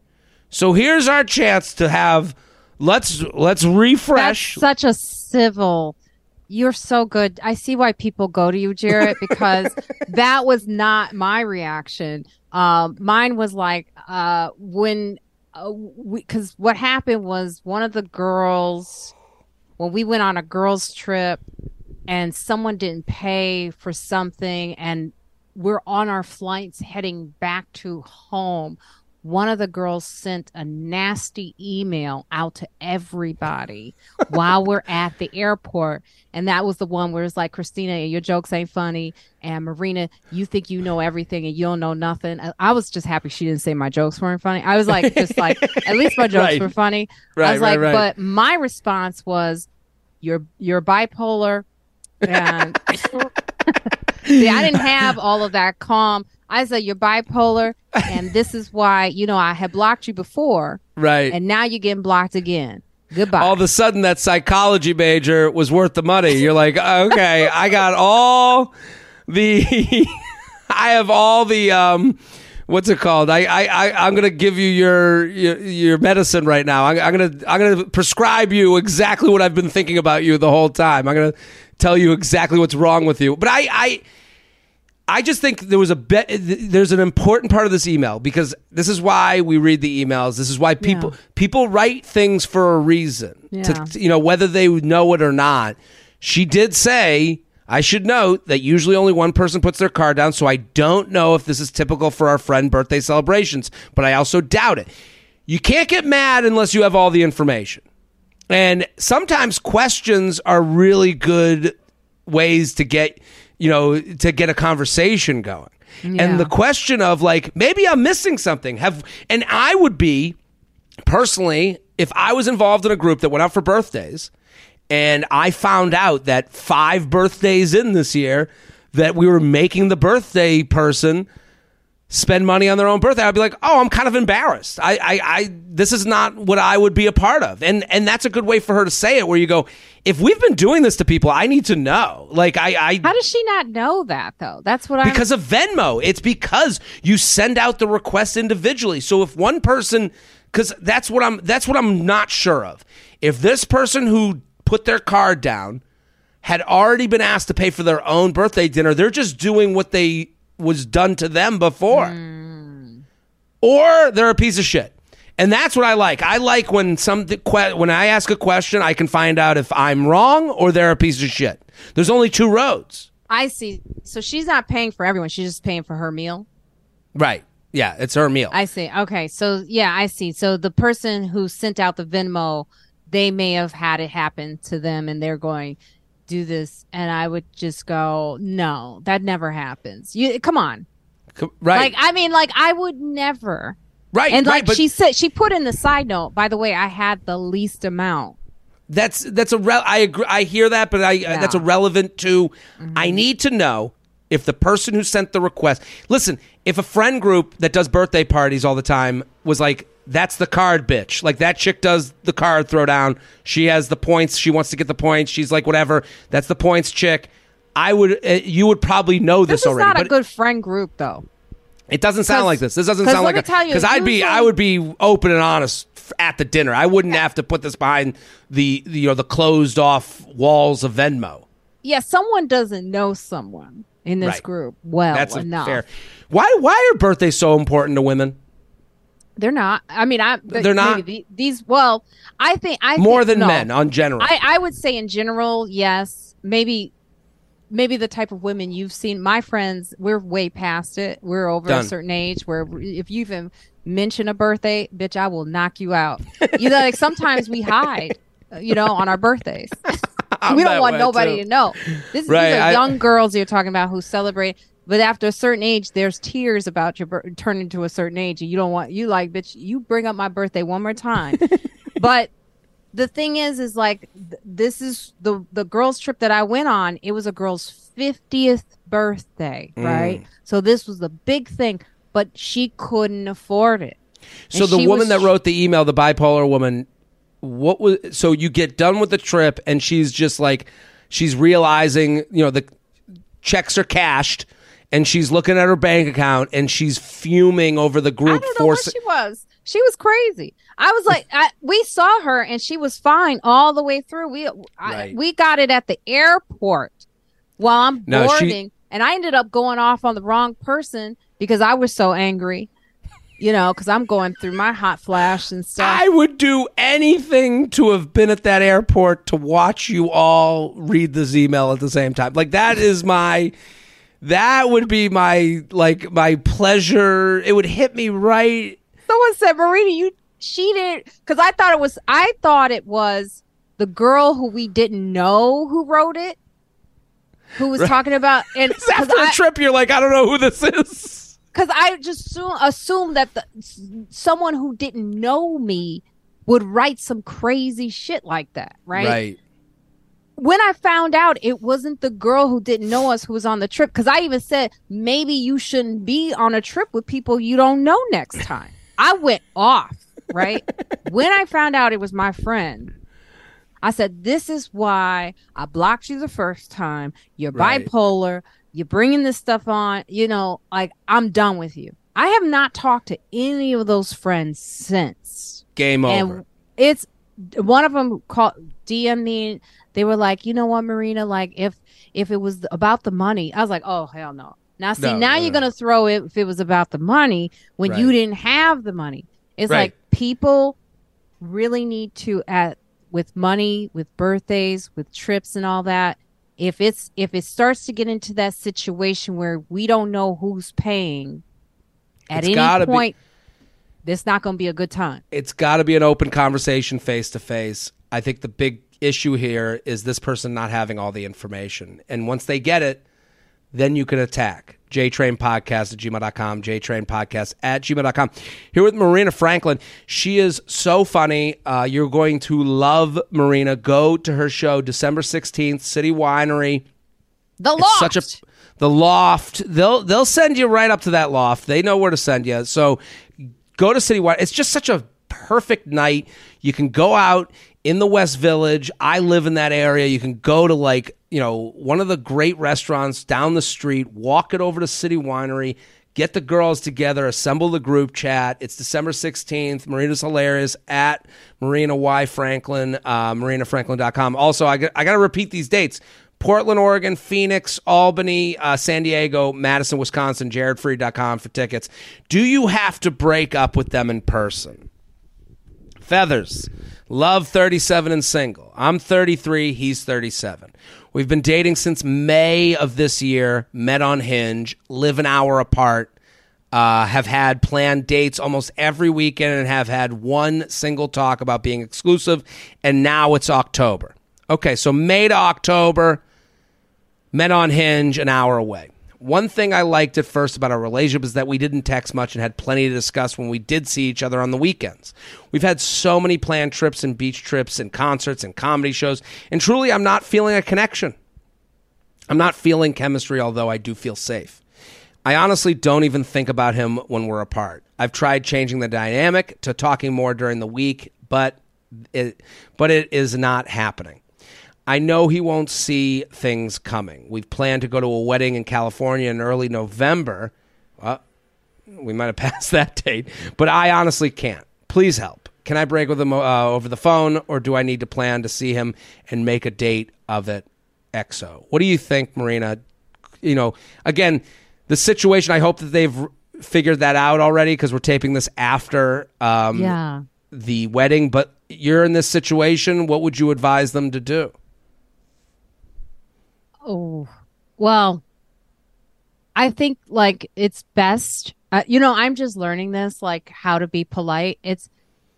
So here's our chance to have, let's refresh. That's such a civil... You're so good. I see why people go to you, Jared, because that was not my reaction. Mine was like because what happened was one of the girls, when we went on a girls trip and someone didn't pay for something and we're on our flights heading back to home, one of the girls sent a nasty email out to everybody while we're at the airport. And that was the one where it's like, Christina, your jokes ain't funny. And Marina, you think you know everything and you don't know nothing. I was just happy she didn't say my jokes weren't funny. I was like, just like, at least my jokes were funny. Right, I was like, but my response was, you're bipolar. And see, I didn't have all of that calm. I said, you're bipolar, and this is why, you know, I had blocked you before. Right. And now you're getting blocked again. Goodbye. All of a sudden, that psychology major was worth the money. You're like, okay, I got all the, I have all the, what's it called? I'm going to give you your medicine right now. I'm going to prescribe you exactly what I've been thinking about you the whole time. I'm going to tell you exactly what's wrong with you. But I just think there's an important part of this email, because this is why we read the emails. This is why people write things for a reason, to, you know, whether they know it or not. She did say, I should note that usually only one person puts their card down, so I don't know if this is typical for our friend birthday celebrations, but I also doubt it. You can't get mad unless you have all the information. And sometimes questions are really good ways to get... you know, to get a conversation going. Yeah. And the question of like, maybe I'm missing something. And I would be, personally, if I was involved in a group that went out for birthdays and I found out that 5 birthdays in this year that we were making the birthday person spend money on their own birthday, I'd be like, oh, I'm kind of embarrassed. This is not what I would be a part of. And that's a good way for her to say it, where you go, if we've been doing this to people, I need to know. Like, how does she not know that, though? That's what I... Because of Venmo. It's because you send out the requests individually. So if one person... Because that's what I'm not sure of. If this person who put their card down had already been asked to pay for their own birthday dinner, they're just doing what they... was done to them before. Or they're a piece of shit. And that's what I like. I like when I ask a question, I can find out if I'm wrong or they're a piece of shit. There's only 2 roads. I see. So she's not paying for everyone. She's just paying for her meal. Right. Yeah, it's her meal. I see. Okay. So yeah, I see. So the person who sent out the Venmo, they may have had it happen to them and they're going, do this, and I would just go, no, that never happens. You come on, right? Like, I mean, like, I would never, right? And like, right, she said, she put in the side note, by the way, I had the least amount. I agree. I hear that, but that's irrelevant to. Mm-hmm. I need to know if the person who sent the request. Listen, if a friend group that does birthday parties all the time was like, that's the card, bitch. Like, that chick does the card throwdown. She has the points. She wants to get the points. She's like, whatever. That's the points chick. You would probably know this already. This is not a good friend group, though. It doesn't sound like this. This doesn't sound like it. Because I would be open and honest at the dinner. I wouldn't have to put this behind the closed off walls of Venmo. Yeah, someone doesn't know someone in this group well enough. Fair. Why are birthdays so important to women? They're not. I mean, they're not. These. Well, I think more than men on general. I would say in general, yes. Maybe the type of women you've seen. My friends, we're way past it. We're over a certain age where if you even mention a birthday, bitch, I will knock you out. You know, like sometimes we hide. You know, on our birthdays, we don't want nobody to know. These are young girls you're talking about who celebrate. But after a certain age, there's tears about your turning to a certain age. And you don't want, you like, bitch, you bring up my birthday one more time. But the thing is like, this is the girls' trip that I went on. It was a girl's 50th birthday, right? So this was the big thing, but she couldn't afford it. So the woman that wrote the email, the bipolar woman, so you get done with the trip and she's just like, she's realizing, you know, the checks are cashed. And she's looking at her bank account, and she's fuming over the group. I don't know what she was. She was crazy. I was like, we saw her, and she was fine all the way through. We got it at the airport while I'm boarding, and I ended up going off on the wrong person because I was so angry. You know, because I'm going through my hot flash and stuff. I would do anything to have been at that airport to watch you all read this email at the same time. Like, that is my. That would be my pleasure. It would hit me right. Someone said, Marina, she didn't, because I thought it was the girl who we didn't know who wrote it, who was talking about. And after the trip, you're like, I don't know who this is. Because I just assumed that someone who didn't know me would write some crazy shit like that, right? Right. When I found out it wasn't the girl who didn't know us who was on the trip, because I even said, maybe you shouldn't be on a trip with people you don't know next time. I went off, right? When I found out it was my friend, I said, this is why I blocked you the first time. You're bipolar. You're bringing this stuff on. You know, like, I'm done with you. I have not talked to any of those friends since. Game over. And it's one of them DM'd me. They were like, you know what, Marina, like if it was about the money, I was like, oh, hell no. Now, see, you're going to throw it if it was about the money when you didn't have the money. It's like people really need to, with money, with birthdays, with trips and all that, if it starts to get into that situation where we don't know who's paying at any point, it's not going to be a good time. It's got to be an open conversation face to face. I think the big issue here is this person not having all the information. And once they get it, then you can attack. JTrainPodcast@gmail.com, JTrainPodcast@gmail.com. Here with Marina Franklin. She is so funny. You're going to love Marina. Go to her show December 16th, City Winery. The Loft. The Loft. They'll send you right up to that loft. They know where to send you. So go to City Winery. It's just such a perfect night. You can go out in the West Village. I live in that area. You can go to, like, you know, one of the great restaurants down the street, walk it over to City Winery, get the girls together, assemble the group chat. It's December 16th. Marina's hilarious at Marina Y. Franklin, marinafranklin.com. Also, I got to repeat these dates. Portland, Oregon, Phoenix, Albany, San Diego, Madison, Wisconsin, jaredfreid.com for tickets. Do you have to break up with them in person? Feathers. Love, 37 and single. I'm 33. He's 37. We've been dating since May of this year. Met on Hinge. Live an hour apart. Have had planned dates almost every weekend and have had one single talk about being exclusive. And now it's October. Okay, so May to October, met on Hinge, an hour away. One thing I liked at first about our relationship is that we didn't text much and had plenty to discuss when we did see each other on the weekends. We've had so many planned trips and beach trips and concerts and comedy shows, and truly I'm not feeling a connection. I'm not feeling chemistry, although I do feel safe. I honestly don't even think about him when we're apart. I've tried changing the dynamic to talking more during the week, but it is not happening. I know he won't see things coming. We've planned to go to a wedding in California in early November. We might have passed that date, but I honestly can't. Please help. Can I break with him over the phone, or do I need to plan to see him and make a date of it? XO. What do you think, Marina? You know, again, the situation, I hope that they've figured that out already, because we're taping this after the wedding, but you're in this situation. What would you advise them to do? Oh, well, I think like it's best, I'm just learning this, like how to be polite. It's,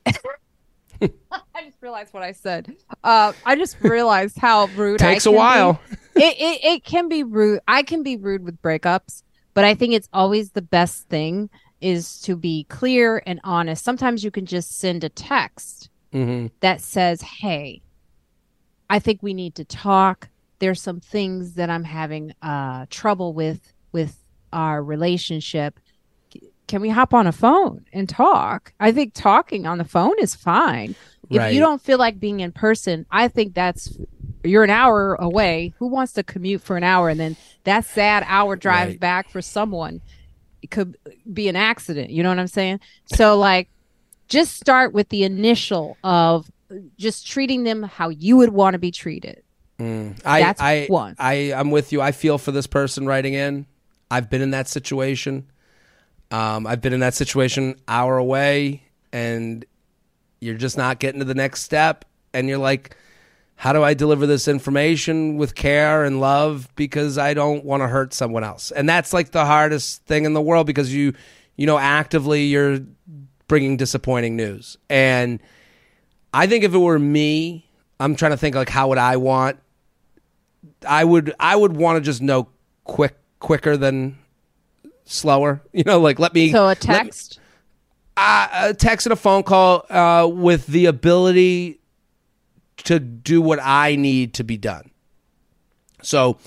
I just realized what I said. I just realized how rude. Takes a while. It can be rude. I can be rude with breakups, but I think it's always the best thing is to be clear and honest. Sometimes you can just send a text that says, "Hey, I think we need to talk. There's some things that I'm having trouble with our relationship. Can we hop on a phone and talk?" I think talking on the phone is fine. Right. If you don't feel like being in person, I think you're an hour away. Who wants to commute for an hour? And then that sad hour drive back for someone, it could be an accident. You know what I'm saying? So like, just start with the initial of just treating them how you would want to be treated. I'm with you. I feel for this person writing in. I've been in that situation. Hour away, and you're just not getting to the next step. And you're like, how do I deliver this information with care and love? Because I don't want to hurt someone else. And that's like the hardest thing in the world, because actively you're bringing disappointing news. And I think if it were me, I'm trying to think like, how would I want? I would want to just know quicker than slower, so a text, a text and a phone call with the ability to do what I need to be done. So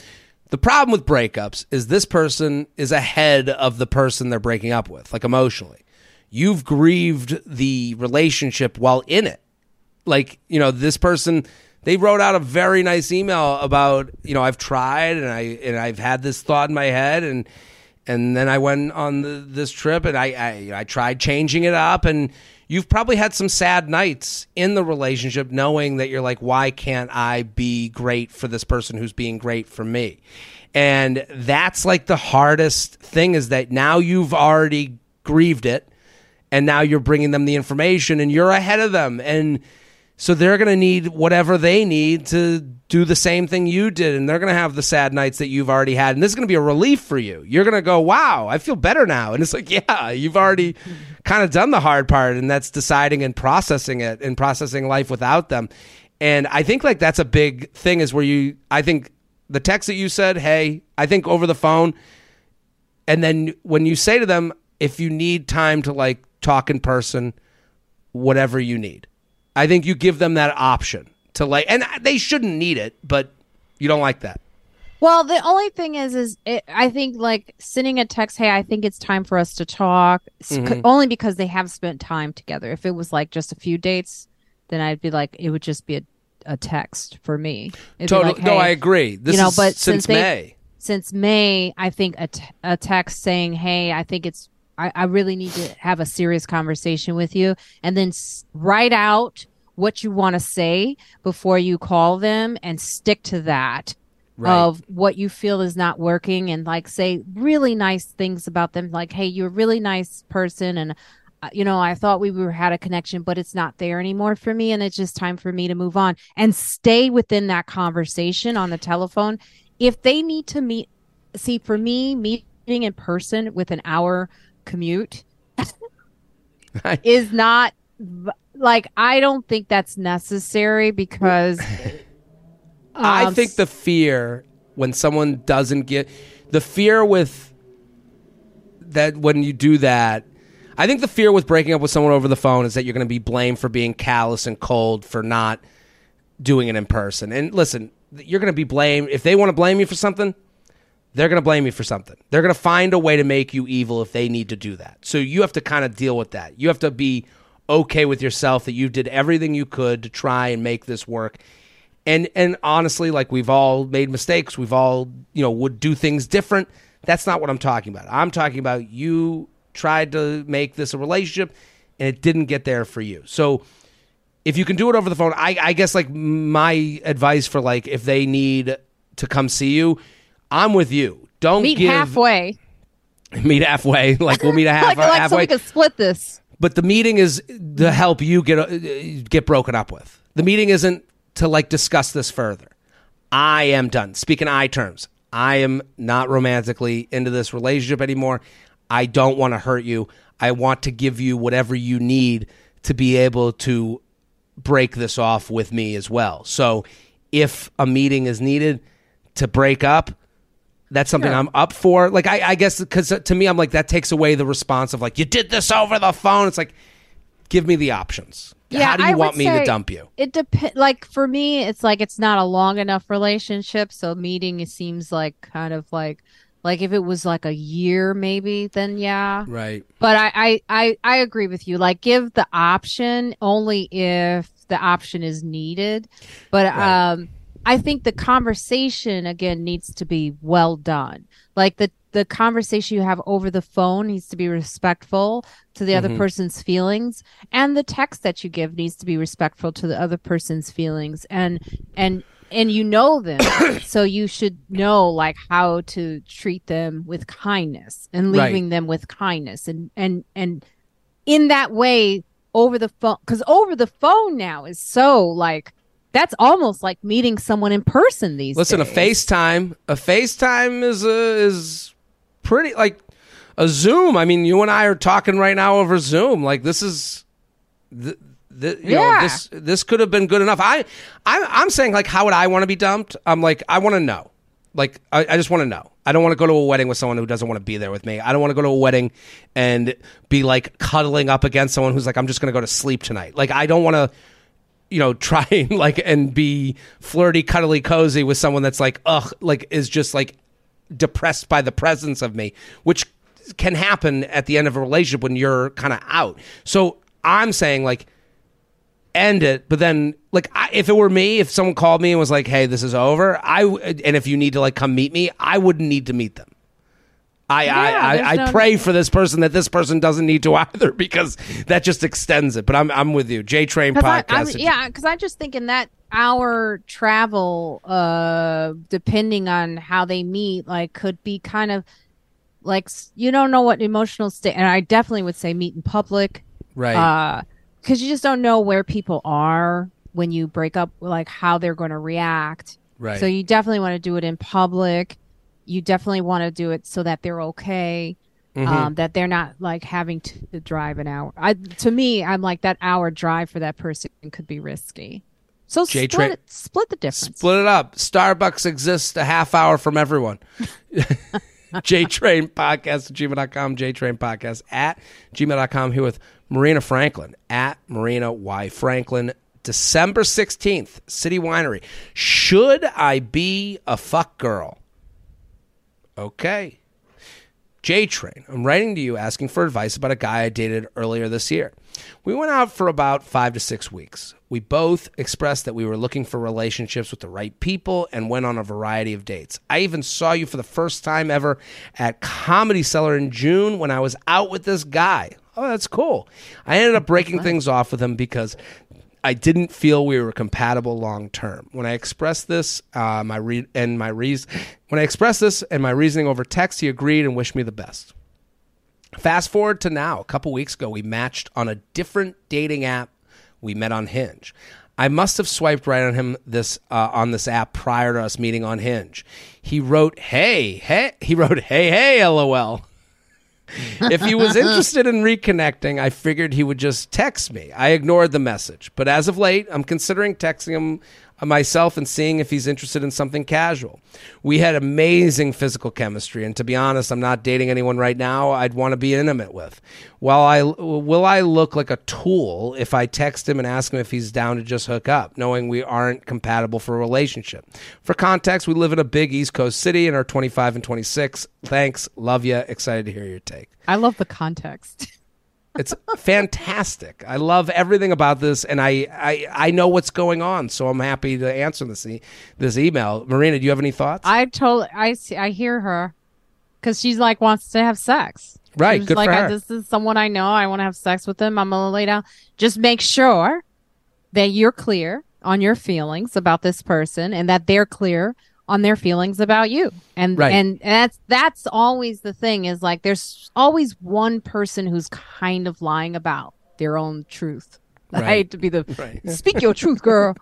the problem with breakups is this person is ahead of the person they're breaking up with, like emotionally. You've grieved the relationship while in it. Like, this person, they wrote out a very nice email about, I've tried and I've had this thought in my head, and then I went on this trip, and I tried changing it up. And you've probably had some sad nights in the relationship, knowing that you're like, why can't I be great for this person who's being great for me? And that's like the hardest thing, is that now you've already grieved it, and now you're bringing them the information, and you're ahead of them. And so they're going to need whatever they need to do the same thing you did. And they're going to have the sad nights that you've already had. And this is going to be a relief for you. You're going to go, wow, I feel better now. And it's like, yeah, you've already kind of done the hard part. And that's deciding and processing it and processing life without them. And I think like that's a big thing, is where I think the text that you said, hey, I think over the phone. And then when you say to them, if you need time to like talk in person, whatever you need. I think you give them that option to like, and they shouldn't need it, but you don't like that. Well, the only thing is I think like sending a text, hey, I think it's time for us to talk, only because they have spent time together. If it was like just a few dates, then I'd be like, it would just be a text for me. It'd totally. Like, hey, no, I agree. This is but since May. Since May, I think a text saying, hey, I think it's, I really need to have a serious conversation with you, and then write out what you want to say before you call them, and stick to that of what you feel is not working, and like say really nice things about them. Like, hey, you're a really nice person, and I thought we had a connection, but it's not there anymore for me, and it's just time for me to move on, and stay within that conversation on the telephone. If they need to meet, see, for me, meeting in person with an hour commute is not like, I don't think that's necessary, because I think the fear when someone doesn't get the fear with that when you do that. I think the fear with breaking up with someone over the phone is that you're going to be blamed for being callous and cold for not doing it in person. And listen, you're going to be blamed. If they want to blame you for something, they're going to blame you for something. They're going to find a way to make you evil if they need to do that. So you have to kind of deal with that. You have to be okay with yourself that you did everything you could to try and make this work. And honestly, like, we've all made mistakes. We've all, would do things different. That's not what I'm talking about. I'm talking about you tried to make this a relationship and it didn't get there for you. So if you can do it over the phone, I guess, like, my advice for, like, if they need to come see you, I'm with you. Don't meet halfway. Meet halfway. Like, we'll meet halfway. So we can split this. But the meeting is to help you get broken up with. The meeting isn't to, like, discuss this further. I am done. Speak in I terms. I am not romantically into this relationship anymore. I don't want to hurt you. I want to give you whatever you need to be able to break this off with me as well. So if a meeting is needed to break up, that's something I'm up for. Like, I guess, because to me, I'm like, that takes away the response of, like, you did this over the phone. It's like, give me the options. Yeah, how do you want me to dump you? It depends. Like, for me, it's like, it's not a long enough relationship. So meeting, it seems like kind of like if it was like a year maybe, then yeah. Right. But I agree with you. Like, give the option only if the option is needed. But right. I think the conversation, again, needs to be well done. Like, the conversation you have over the phone needs to be respectful to the other person's feelings, and the text that you give needs to be respectful to the other person's feelings, and you know them, so you should know, like, how to treat them with kindness and leaving them with kindness, and in that way over the phone, because over the phone now is so, like, that's almost like meeting someone in person these days. A FaceTime is pretty, like, a Zoom. I mean, you and I are talking right now over Zoom. Like, this is, this could have been good enough. I'm saying, like, how would I want to be dumped? I'm like, I want to know. Like, I just want to know. I don't want to go to a wedding with someone who doesn't want to be there with me. I don't want to go to a wedding and be, like, cuddling up against someone who's like, I'm just going to go to sleep tonight. Like, I don't want to, try and, like, and be flirty, cuddly, cozy with someone that's like, ugh, like, is just, like, depressed by the presence of me, which can happen at the end of a relationship when you're kind of out. So I'm saying, like, end it. But then, like, if it were me, if someone called me and was like, hey, this is over, and if you need to, like, come meet me, I wouldn't need to meet them. I pray for this person that this person doesn't need to either, because that just extends it. But I'm with you. JTrain Podcast. Because I just think in that hour travel, depending on how they meet, like, could be kind of like, you don't know what emotional state. And I definitely would say meet in public. Right. Because you just don't know where people are when you break up, like, how they're going to react. Right. So you definitely want to do it in public. You definitely want to do it so that they're okay, that they're not, like, having to drive an hour. To me, I'm like, that hour drive for that person could be risky. So split the difference. Split it up. Starbucks exists a half hour from everyone. JTrain Podcast at gmail.com. JTrain Podcast at gmail.com. Here with Marina Franklin at Marina Y. Franklin. December 16th, City Winery. Should I be a fuck girl? Okay. JTrain, I'm writing to you asking for advice about a guy I dated earlier this year. We went out for about 5 to 6 weeks. We both expressed that we were looking for relationships with the right people and went on a variety of dates. I even saw you for the first time ever at Comedy Cellar in June when I was out with this guy. Oh, that's cool. I ended up breaking things off with him because I didn't feel we were compatible long term. When I expressed this, my reasoning over text, he agreed and wished me the best. Fast forward to now, a couple weeks ago, we matched on a different dating app. We met on Hinge. I must have swiped right on him on this app prior to us meeting on Hinge. He wrote, "Hey, LOL." If he was interested in reconnecting, I figured he would just text me. I ignored the message. But as of late, I'm considering texting him myself and seeing if he's interested in something casual. We had amazing physical chemistry, and to be honest, I'm not dating anyone right now I'd want to be intimate with. Will I look like a tool if I text him and ask him if he's down to just hook up, knowing we aren't compatible for a relationship? For context, we live in a big East Coast city and are 25 and 26. Thanks. Love you. Excited to hear your take. I love the context. It's fantastic. I love everything about this, and I know what's going on, so I'm happy to answer this email. Marina, do you have any thoughts? I hear her, because she's like wants to have sex. Right, she's good like, for her. This is someone I know. I want to have sex with them. I'm gonna lay down. Just make sure that you're clear on your feelings about this person, and that they're clear on their feelings about you. And right. And that's always the thing, is like there's always one person who's kind of lying about their own truth. Right. I hate to be the speak your truth, girl.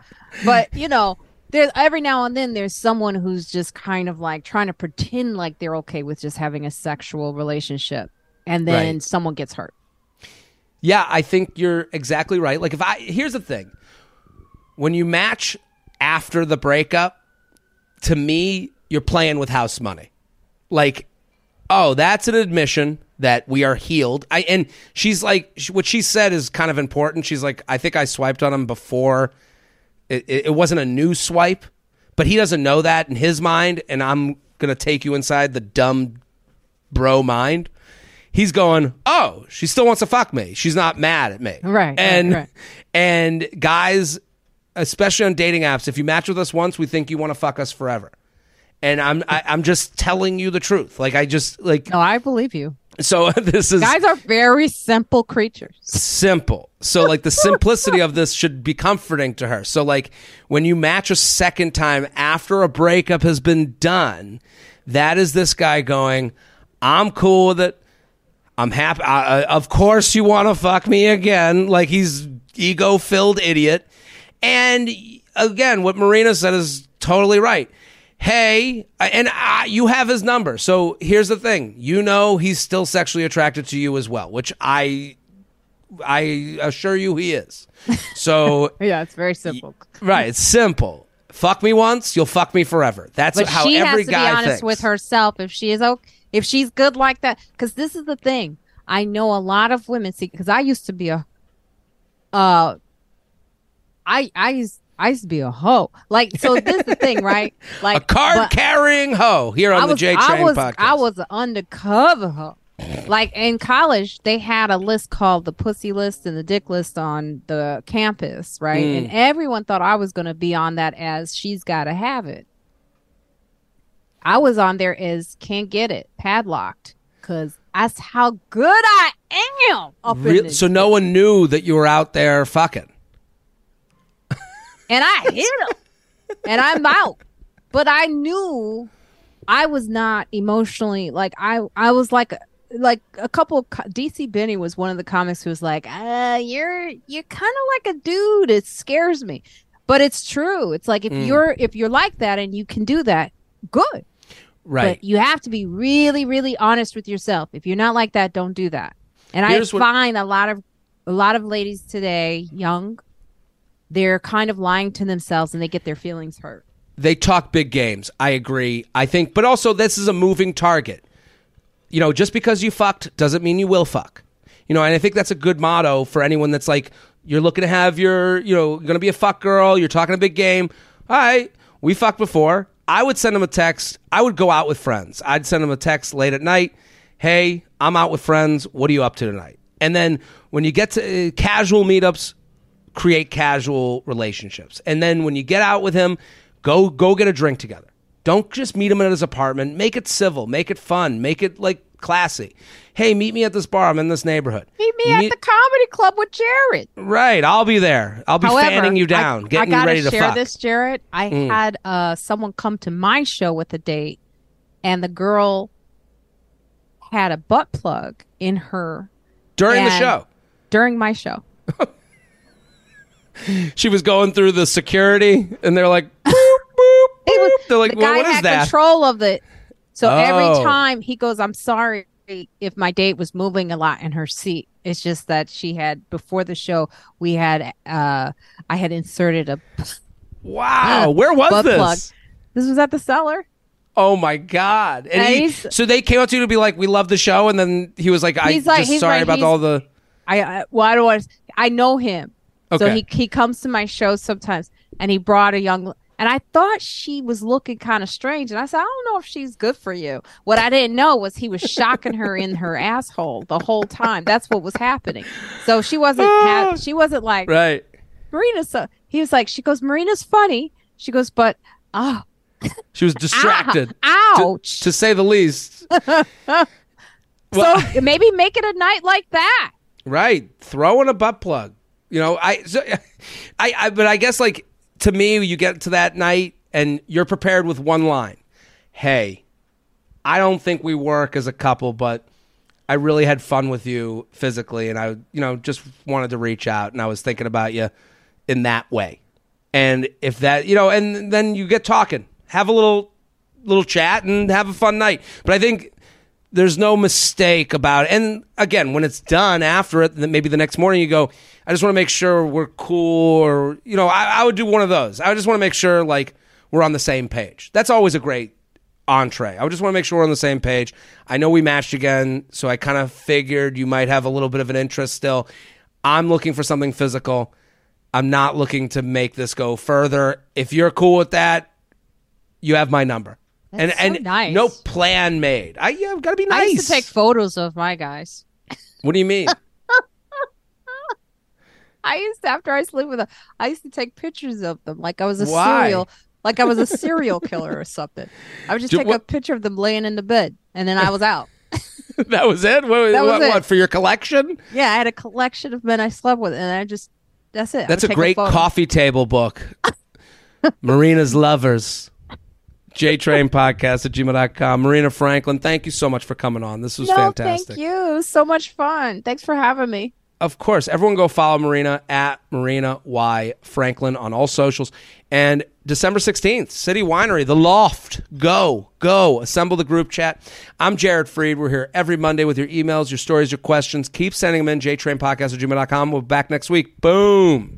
But you know, there's every now and then there's someone who's just kind of like trying to pretend like they're okay with just having a sexual relationship, and then someone gets hurt. Yeah, I think you're exactly right. Like here's the thing. When you match after the breakup, to me, you're playing with house money. Like, oh, that's an admission that we are healed. And she's like, what she said is kind of important. She's like, I think I swiped on him before. It wasn't a new swipe, but he doesn't know that in his mind. And I'm going to take you inside the dumb bro mind. He's going, oh, she still wants to fuck me. She's not mad at me. Right. And guys, especially on dating apps, if you match with us once, we think you want to fuck us forever. And I'm just telling you the truth. Like No, I believe you. So this is, guys are very simple creatures. Simple. So like the simplicity of this should be comforting to her. So like when you match a second time after a breakup has been done, that is this guy going, I'm cool with it. I'm happy. Of course you want to fuck me again. Like he's ego-filled idiot. And again, what Marina said is totally right. Hey, you have his number. So here's the thing. You know he's still sexually attracted to you as well, which I assure you he is. So yeah, it's very simple. Right, it's simple. Fuck me once, you'll fuck me forever. That's how every guy thinks. She has to be honest with herself if she's good like that, because this is the thing. I know a lot of women see, because I used to be I used to be a hoe. Like, so this is the thing, right? Like a card-carrying hoe here on the JTrain Podcast. I was an undercover hoe. Like, in college, they had a list called the pussy list and the dick list on the campus, right? Mm. And everyone thought I was going to be on that as she's got to have it. I was on there as can't get it, padlocked, because that's how good I am. So no one knew that you were out there fucking. And I hit him, and I'm out. But I knew I was not emotionally, like, I was like a couple of, DC Benny was one of the comics who was like, you're kind of like a dude. It scares me. But it's true. It's like, if you're like that and you can do that, good. Right. But you have to be really, really honest with yourself. If you're not like that, don't do that. And I find a lot of ladies today, young, they're kind of lying to themselves and they get their feelings hurt. They talk big games. I agree. I think, but also this is a moving target. You know, just because you fucked doesn't mean you will fuck. You know, and I think that's a good motto for anyone that's like, you're looking to have your, you know, going to be a fuck girl. You're talking a big game. All right, we fucked before. I would send them a text. I would go out with friends. I'd send them a text late at night. Hey, I'm out with friends. What are you up to tonight? And then when you get to casual meetups, create casual relationships. And then when you get out with him, go get a drink together. Don't just meet him at his apartment. Make it civil. Make it fun. Make it like classy. Hey, meet me at this bar. I'm in this neighborhood. Meet me at the comedy club with Jared. Right. I'll be there. I'll be fanning you down, getting you ready to fuck. I gotta share this, Jared. I had someone come to my show with a date, and the girl had a butt plug in her. During the show? During my show. She was going through the security, and they're like, boop, boop, boop. They're like, well, what is that? The guy had control of it. So every time he goes, I'm sorry if my date was moving a lot in her seat. It's just that she had, before the show, I had inserted a Wow. Where was this? Plug. This was at the Cellar. Oh my God. So they came up to you to be like, we love the show. And then he was like, I know him. Okay. So he comes to my shows sometimes, and he brought a young, and I thought she was looking kind of strange. And I said, I don't know if she's good for you. What I didn't know was he was shocking her in her asshole the whole time. That's what was happening. So she wasn't, she wasn't like, right. Marina's so, he was like, she goes, Marina's funny. She goes, but, oh. She was distracted. Ouch. To say the least. Well, so maybe make it a night like that. Right. Throw in a butt plug. You know, but I guess, like, to me, you get to that night and you're prepared with one line. Hey, I don't think we work as a couple, but I really had fun with you physically, and I, you know, just wanted to reach out, and I was thinking about you in that way. And if that, you know, and then you get talking, have a little chat, and have a fun night. But I think there's no mistake about it. And again, when it's done after it, then maybe the next morning you go, I just want to make sure we're cool, or, you know, I would do one of those. I just want to make sure, like, we're on the same page. That's always a great entree. I just want to make sure we're on the same page. I know we matched again, so I kind of figured you might have a little bit of an interest still. I'm looking for something physical. I'm not looking to make this go further. If you're cool with that, you have my number. That's so nice. No plan made. I've got to be nice. I used to take photos of my guys. What do you mean? After I sleep with them, I used to take pictures of them like I was a serial killer or something. I would just take a picture of them laying in the bed, and then I was out. That was it? What for your collection? Yeah, I had a collection of men I slept with, and I just, that's it. That's a great coffee table book. Marina's Lovers. JTrainPodcast@gmail.com. Marina Franklin, thank you so much for coming on. This was fantastic. Thank you. It was so much fun. Thanks for having me. Of course. Everyone go follow Marina at Marina Y Franklin on all socials. And December 16th, City Winery, The Loft. Go. Assemble the group chat. I'm Jared Freid. We're here every Monday with your emails, your stories, your questions. Keep sending them in, JTrainPodcast@gmail.com. We'll be back next week. Boom.